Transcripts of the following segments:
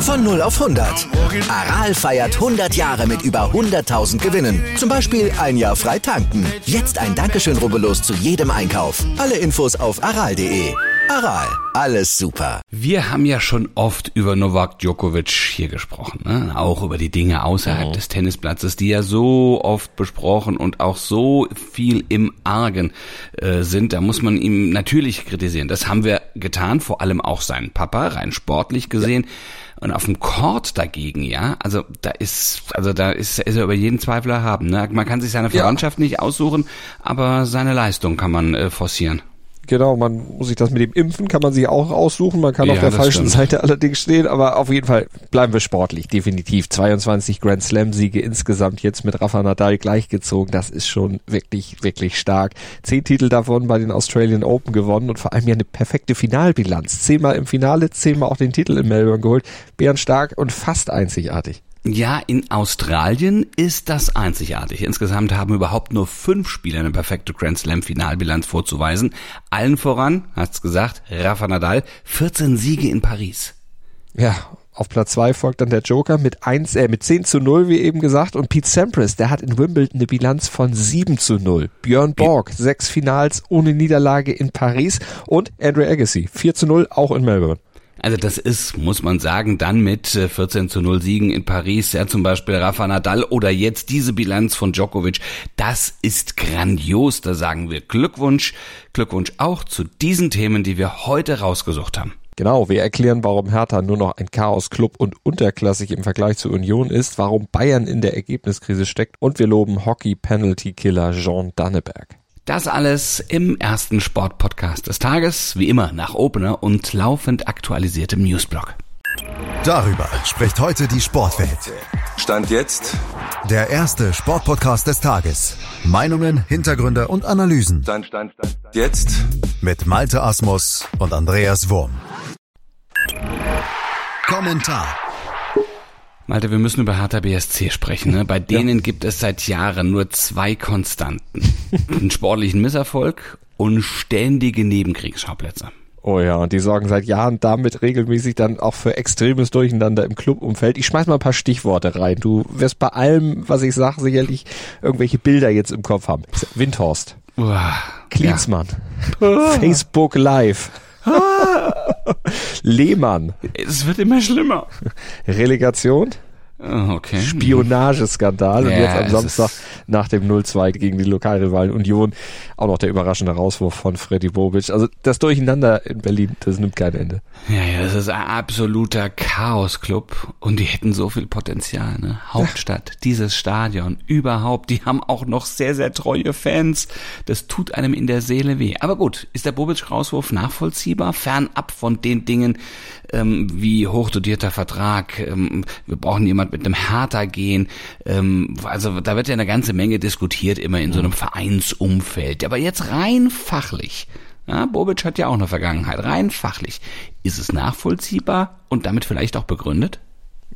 Von 0 auf 100. Aral feiert 100 Jahre mit über 100.000 Gewinnen. Zum Beispiel ein Jahr frei tanken. Jetzt ein Dankeschön, rubbellos zu jedem Einkauf. Alle Infos auf aral.de. Aral, alles super. Wir haben ja schon oft über Novak Djokovic hier gesprochen, ne? Auch über die Dinge außerhalb des Tennisplatzes, die ja so oft besprochen und auch so viel im Argen sind. Da muss man ihm natürlich kritisieren. Das haben wir getan, vor allem auch seinen Papa, rein sportlich gesehen. Ja. Und auf dem Court dagegen, ja, also da ist er über jeden Zweifel erhaben, ne? Man kann sich seine Verwandtschaft nicht aussuchen, aber seine Leistung kann man forcieren. Genau, man muss sich das mit dem Impfen, kann man sich auch aussuchen, man kann auf der falschen Seite allerdings stehen, aber auf jeden Fall bleiben wir sportlich, definitiv. 22 Grand Slam Siege insgesamt, jetzt mit Rafa Nadal gleichgezogen, das ist schon wirklich, wirklich stark. 10 Titel davon bei den Australian Open gewonnen und vor allem ja eine perfekte Finalbilanz. 10-mal im Finale, 10-mal auch den Titel in Melbourne geholt, bärenstark und fast einzigartig. Ja, in Australien ist das einzigartig. Insgesamt haben überhaupt nur 5 Spieler eine perfekte Grand-Slam-Finalbilanz vorzuweisen. Allen voran, hat's gesagt, Rafa Nadal, 14 Siege in Paris. Ja, auf Platz 2 folgt dann der Joker mit 10-0, wie eben gesagt. Und Pete Sampras, der hat in Wimbledon eine Bilanz von 7-0. Björn Borg, 6 Finals ohne Niederlage in Paris. Und Andre Agassi, 4-0, auch in Melbourne. Also das ist, muss man sagen, dann mit 14-0 Siegen in Paris, ja, zum Beispiel Rafa Nadal oder jetzt diese Bilanz von Djokovic, das ist grandios, da sagen wir Glückwunsch, Glückwunsch auch zu diesen Themen, die wir heute rausgesucht haben. Genau, wir erklären, warum Hertha nur noch ein Chaos-Club und unterklassig im Vergleich zur Union ist, warum Bayern in der Ergebniskrise steckt und wir loben Hockey-Penalty-Killer Jean Danneberg. Das alles im ersten Sportpodcast des Tages, wie immer nach Opener und laufend aktualisiertem Newsblog. Darüber spricht heute die Sportwelt. Stand jetzt der erste Sportpodcast des Tages. Meinungen, Hintergründe und Analysen. Stand jetzt mit Malte Asmus und Andreas Wurm. Kommentar. Malte, wir müssen über Hertha BSC sprechen, ne? Bei denen gibt es seit Jahren nur 2 Konstanten. Einen sportlichen Misserfolg und ständige Nebenkriegsschauplätze. Oh ja, und die sorgen seit Jahren damit regelmäßig dann auch für extremes Durcheinander im Clubumfeld. Ich schmeiß mal ein paar Stichworte rein. Du wirst bei allem, was ich sage, sicherlich irgendwelche Bilder jetzt im Kopf haben. Windhorst, Klinsmann, Facebook Live, Lehmann. Es wird immer schlimmer. Relegation. Okay. Spionageskandal. Und jetzt am Samstag nach dem 0-2 gegen die Lokalrivalen Union auch noch der überraschende Rauswurf von Freddy Bobic. Also das Durcheinander in Berlin, das nimmt kein Ende. Ja, das ist ein absoluter Chaos-Club und die hätten so viel Potenzial, ne? Hauptstadt, dieses Stadion, überhaupt, die haben auch noch sehr, sehr treue Fans. Das tut einem in der Seele weh. Aber gut, ist der Bobic-Rauswurf nachvollziehbar? Fernab von den Dingen wie hochdotierter Vertrag, wir brauchen jemanden mit einem Hertha gehen, also da wird ja eine ganze Menge diskutiert immer in so einem Vereinsumfeld, aber jetzt rein fachlich, ja, Bobic hat ja auch eine Vergangenheit, rein fachlich, ist es nachvollziehbar und damit vielleicht auch begründet?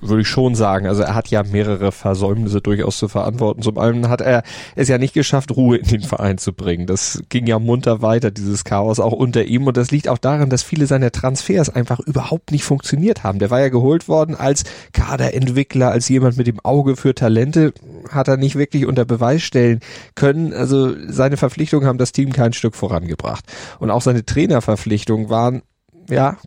Würde ich schon sagen. Also er hat ja mehrere Versäumnisse durchaus zu verantworten. Zum einen hat er es ja nicht geschafft, Ruhe in den Verein zu bringen. Das ging ja munter weiter, dieses Chaos auch unter ihm. Und das liegt auch daran, dass viele seiner Transfers einfach überhaupt nicht funktioniert haben. Der war ja geholt worden als Kaderentwickler, als jemand mit dem Auge für Talente, hat er nicht wirklich unter Beweis stellen können. Also seine Verpflichtungen haben das Team kein Stück vorangebracht. Und auch seine Trainerverpflichtungen waren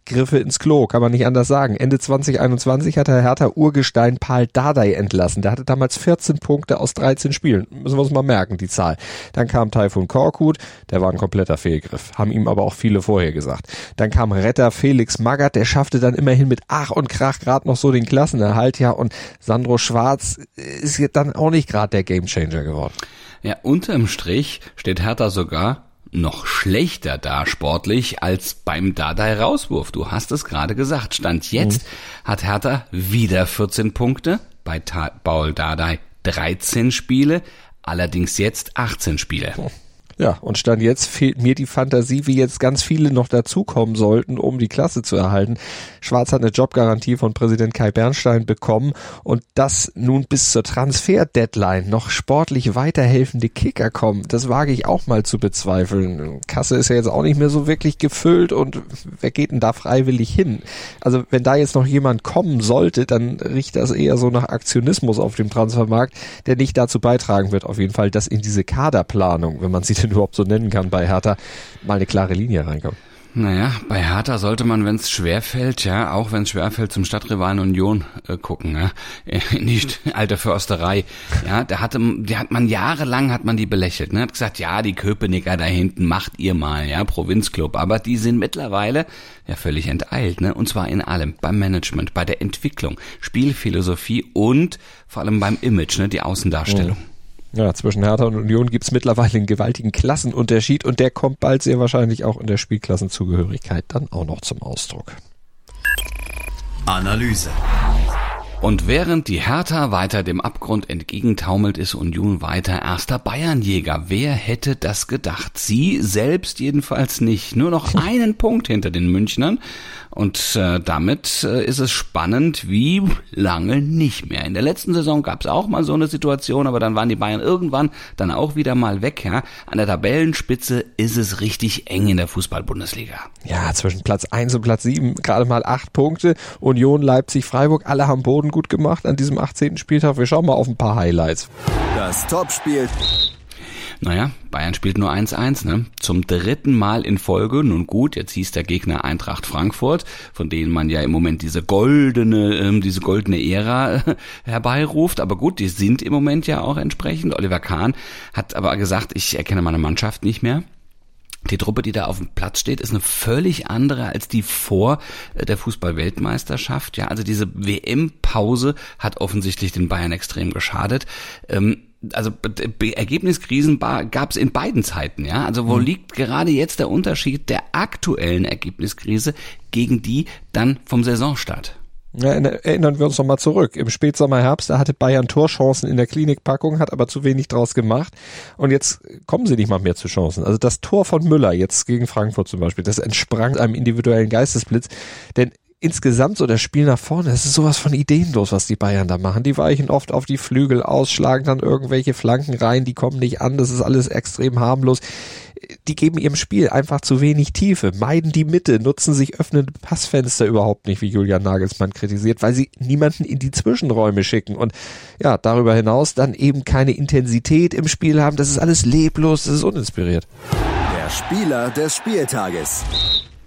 Griffe ins Klo, kann man nicht anders sagen. Ende 2021 hat Hertha Urgestein Pál Dárdai entlassen. Der hatte damals 14 Punkte aus 13 Spielen. Müssen wir uns mal merken, die Zahl. Dann kam Tayfun Korkut, der war ein kompletter Fehlgriff. Haben ihm aber auch viele vorher gesagt. Dann kam Retter Felix Magath, der schaffte dann immerhin mit Ach und Krach gerade noch so den Klassenerhalt. Ja, und Sandro Schwarz ist dann auch nicht gerade der Gamechanger geworden. Ja, unterm Strich steht Hertha sogar noch schlechter da sportlich als beim Dárdai-Rauswurf. Du hast es gerade gesagt. Stand jetzt hat Hertha wieder 14 Punkte, bei Pál Dárdai 13 Spiele, allerdings jetzt 18 Spiele. Ja, und Stand jetzt fehlt mir die Fantasie, wie jetzt ganz viele noch dazukommen sollten, um die Klasse zu erhalten. Schwarz hat eine Jobgarantie von Präsident Kai Bernstein bekommen und dass nun bis zur Transfer-Deadline noch sportlich weiterhelfende Kicker kommen, das wage ich auch mal zu bezweifeln. Kasse ist ja jetzt auch nicht mehr so wirklich gefüllt und wer geht denn da freiwillig hin? Also wenn da jetzt noch jemand kommen sollte, dann riecht das eher so nach Aktionismus auf dem Transfermarkt, der nicht dazu beitragen wird, auf jeden Fall, dass in diese Kaderplanung, wenn man sie überhaupt so nennen kann, bei Hertha mal eine klare Linie reinkommt. Naja, bei Hertha sollte man, wenn es schwerfällt, ja, auch wenn es schwerfällt, zum Stadtrivalen Union gucken, ja, in die alte Försterei. Ja, hat man jahrelang die belächelt, ne, hat gesagt, ja, die Köpenicker da hinten, macht ihr mal, ja, Provinzclub. Aber die sind mittlerweile ja völlig enteilt, ne, und zwar in allem, beim Management, bei der Entwicklung, Spielphilosophie und vor allem beim Image, ne, die Außendarstellung. Oh. Ja, zwischen Hertha und Union gibt's mittlerweile einen gewaltigen Klassenunterschied und der kommt bald sehr wahrscheinlich auch in der Spielklassenzugehörigkeit dann auch noch zum Ausdruck. Analyse. Und während die Hertha weiter dem Abgrund entgegentaumelt, ist Union weiter erster Bayernjäger. Wer hätte das gedacht? Sie selbst jedenfalls nicht. Nur noch einen Punkt hinter den Münchnern. Und damit ist es spannend wie lange nicht mehr. In der letzten Saison gab es auch mal so eine Situation, aber dann waren die Bayern irgendwann dann auch wieder mal weg. Ja? An der Tabellenspitze ist es richtig eng in der Fußball-Bundesliga. Ja, zwischen Platz 1 und Platz 7 gerade mal 8 Punkte. Union, Leipzig, Freiburg, alle haben Boden gut gemacht an diesem 18. Spieltag. Wir schauen mal auf ein paar Highlights. Das Topspiel. Naja, Bayern spielt nur 1-1, ne? Zum dritten Mal in Folge. Nun gut, jetzt hieß der Gegner Eintracht Frankfurt, von denen man ja im Moment diese goldene Ära herbeiruft. Aber gut, die sind im Moment ja auch entsprechend. Oliver Kahn hat aber gesagt, ich erkenne meine Mannschaft nicht mehr. Die Truppe, die da auf dem Platz steht, ist eine völlig andere als die vor der Fußball-Weltmeisterschaft. Ja, also diese WM-Pause hat offensichtlich den Bayern extrem geschadet. Also Ergebniskrisen gab es in beiden Zeiten, ja. Also wo liegt gerade jetzt der Unterschied der aktuellen Ergebniskrise gegen die dann vom Saisonstart? Ja, erinnern wir uns nochmal zurück. Im Spätsommer, Herbst, da hatte Bayern Torchancen in der Klinikpackung, hat aber zu wenig draus gemacht. Und jetzt kommen sie nicht mal mehr zu Chancen. Also das Tor von Müller jetzt gegen Frankfurt zum Beispiel, das entsprang einem individuellen Geistesblitz. Denn insgesamt so das Spiel nach vorne, das ist sowas von ideenlos, was die Bayern da machen. Die weichen oft auf die Flügel aus, schlagen dann irgendwelche Flanken rein, die kommen nicht an, das ist alles extrem harmlos. Die geben ihrem Spiel einfach zu wenig Tiefe, meiden die Mitte, nutzen sich öffnende Passfenster überhaupt nicht, wie Julian Nagelsmann kritisiert, weil sie niemanden in die Zwischenräume schicken und ja, darüber hinaus dann eben keine Intensität im Spiel haben. Das ist alles leblos, das ist uninspiriert. Der Spieler des Spieltages.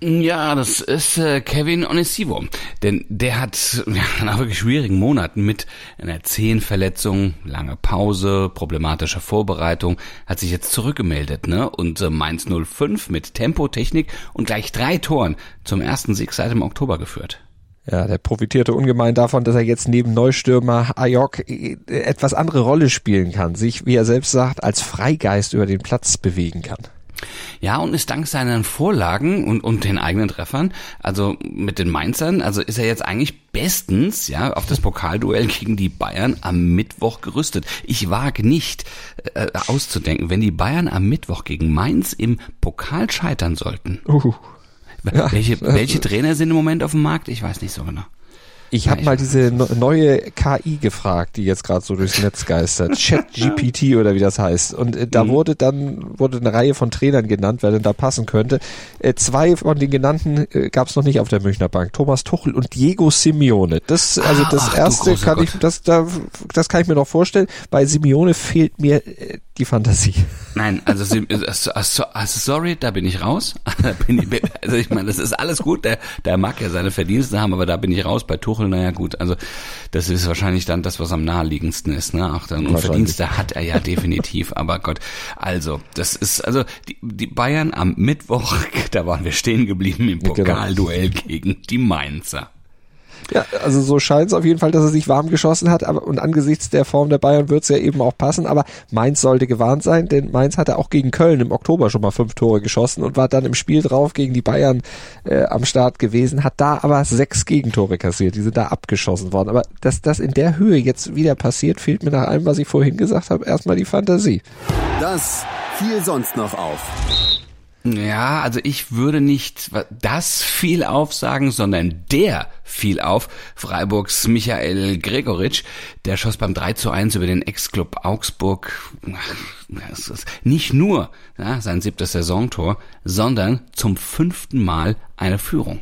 Ja, das ist Kevin Onisiwo, denn der hat nach wirklich schwierigen Monaten mit einer Zehenverletzung, lange Pause, problematischer Vorbereitung, hat sich jetzt zurückgemeldet, ne? Und Mainz 05 mit Tempo, Technik und gleich 3 Toren zum ersten Sieg seit dem Oktober geführt. Ja, der profitierte ungemein davon, dass er jetzt neben Neustürmer Ayok etwas andere Rolle spielen kann, sich, wie er selbst sagt, als Freigeist über den Platz bewegen kann. Ja, und ist dank seinen Vorlagen und den eigenen Treffern, also mit den Mainzern, also ist er jetzt eigentlich bestens, ja, auf das Pokalduell gegen die Bayern am Mittwoch gerüstet. Ich wage nicht auszudenken, wenn die Bayern am Mittwoch gegen Mainz im Pokal scheitern sollten. Welche Trainer sind im Moment auf dem Markt? Ich weiß nicht so genau. Ich habe mal diese neue KI gefragt, die jetzt gerade so durchs Netz geistert, ChatGPT oder wie das heißt. Und da wurde eine Reihe von Trainern genannt, wer denn da passen könnte. 2 von den genannten gab es noch nicht auf der Münchner Bank. Thomas Tuchel und Diego Simeone. Das kann ich mir noch vorstellen. Bei Simeone fehlt mir die Fantasie. Nein, da bin ich raus. Also ich meine, das ist alles gut. Der mag ja seine Verdienste haben, aber da bin ich raus. Bei Tuchel, naja gut, also das ist wahrscheinlich dann das, was am naheliegendsten ist, ne? Ach, dann, und Verdienste hat er ja definitiv, aber Gott, also das ist, also die Bayern am Mittwoch, da waren wir stehen geblieben im Pokalduell gegen die Mainzer. Ja, also so scheint es auf jeden Fall, dass er sich warm geschossen hat, aber, und angesichts der Form der Bayern wird es ja eben auch passen, aber Mainz sollte gewarnt sein, denn Mainz hatte auch gegen Köln im Oktober schon mal 5 Tore geschossen und war dann im Spiel drauf gegen die Bayern am Start gewesen, hat da aber 6 Gegentore kassiert, die sind da abgeschossen worden, aber dass das in der Höhe jetzt wieder passiert, fehlt mir nach allem, was ich vorhin gesagt habe, erstmal die Fantasie. Das fiel sonst noch auf. Ja, also ich würde nicht das viel aufsagen, sondern der viel auf. Freiburgs Michael Gregoritsch, der schoss beim 3:1 über den Ex-Club Augsburg nicht nur sein 7. Saisontor, sondern zum 5. Mal eine Führung.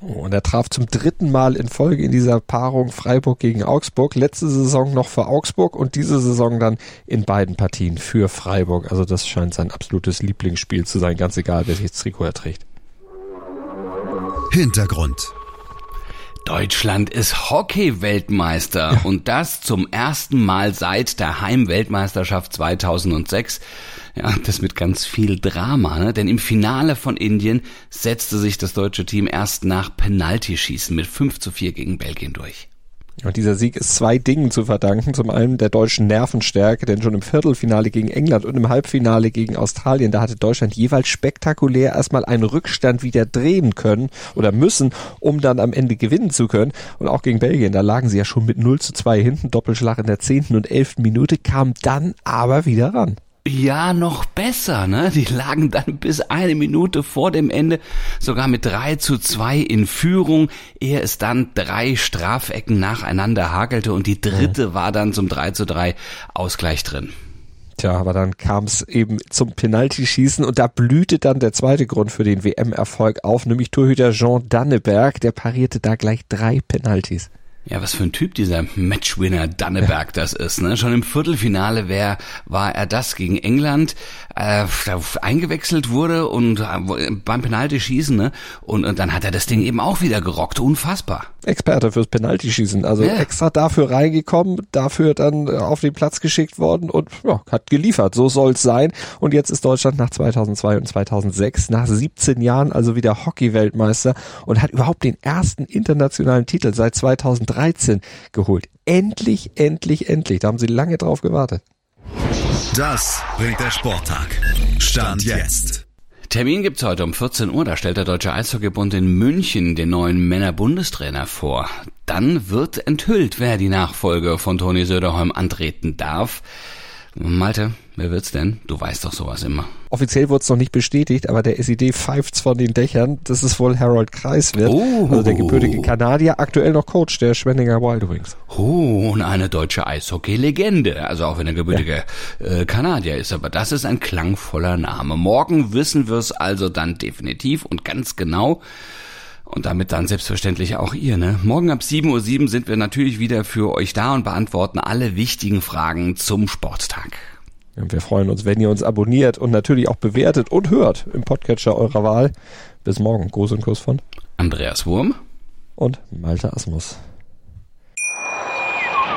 Oh, und er traf zum 3. Mal in Folge in dieser Paarung Freiburg gegen Augsburg. Letzte Saison noch für Augsburg und diese Saison dann in beiden Partien für Freiburg. Also das scheint sein absolutes Lieblingsspiel zu sein, ganz egal, welches Trikot er trägt. Hintergrund. Deutschland ist Hockey-Weltmeister und das zum ersten Mal seit der Heimweltmeisterschaft 2006. Ja, das mit ganz viel Drama, ne? Denn im Finale von Indien setzte sich das deutsche Team erst nach Penaltyschießen mit 5:4 gegen Belgien durch. Und dieser Sieg ist 2 Dingen zu verdanken. Zum einen der deutschen Nervenstärke, denn schon im Viertelfinale gegen England und im Halbfinale gegen Australien, da hatte Deutschland jeweils spektakulär erstmal einen Rückstand wieder drehen können oder müssen, um dann am Ende gewinnen zu können. Und auch gegen Belgien, da lagen sie ja schon mit 0:2 hinten, Doppelschlag in der 10. und 11. Minute, kam dann aber wieder ran. Ja, noch besser, ne? Die lagen dann bis eine Minute vor dem Ende sogar mit 3:2 in Führung, ehe es dann 3 Strafecken nacheinander hakelte und die dritte war dann zum 3:3 Ausgleich drin. Tja, aber dann kam es eben zum Penaltyschießen und da blühte dann der zweite Grund für den WM-Erfolg auf, nämlich Torhüter Jean Danneberg, der parierte da gleich 3 Penaltys. Ja, was für ein Typ dieser Matchwinner Danneberg das ist, ne? Schon im Viertelfinale war er das gegen England, eingewechselt wurde und beim Penaltyschießen, ne? Und dann hat er das Ding eben auch wieder gerockt, unfassbar. Experte fürs Penaltyschießen, also extra dafür reingekommen, dafür dann auf den Platz geschickt worden und ja, hat geliefert, so soll's sein. Und jetzt ist Deutschland nach 2002 und 2006, nach 17 Jahren also wieder Hockey-Weltmeister und hat überhaupt den ersten internationalen Titel seit 2003 geholt. Endlich. Da haben sie lange drauf gewartet. Das bringt der Sporttag. Stand jetzt. Termin gibt's heute um 14 Uhr. Da stellt der Deutsche Eishockeybund in München den neuen Männer-Bundestrainer vor. Dann wird enthüllt, wer die Nachfolge von Toni Söderholm antreten darf. Malte, wer wird's denn? Du weißt doch sowas immer. Offiziell wurde es noch nicht bestätigt, aber der SED pfeift's von den Dächern, dass es wohl Harold Kreis wird. Oh. Also der gebürtige Kanadier, aktuell noch Coach der Schwenninger Wild Wings. Oh, und eine deutsche Eishockey-Legende. Also auch wenn er gebürtige Kanadier ist, aber das ist ein klangvoller Name. Morgen wissen wir's also dann definitiv und ganz genau. Und damit dann selbstverständlich auch ihr, ne? Morgen ab 7:07 Uhr sind wir natürlich wieder für euch da und beantworten alle wichtigen Fragen zum Sporttag. Und wir freuen uns, wenn ihr uns abonniert und natürlich auch bewertet und hört im Podcatcher eurer Wahl. Bis morgen. Gruß und Kuss von Andreas Wurm und Malte Asmus.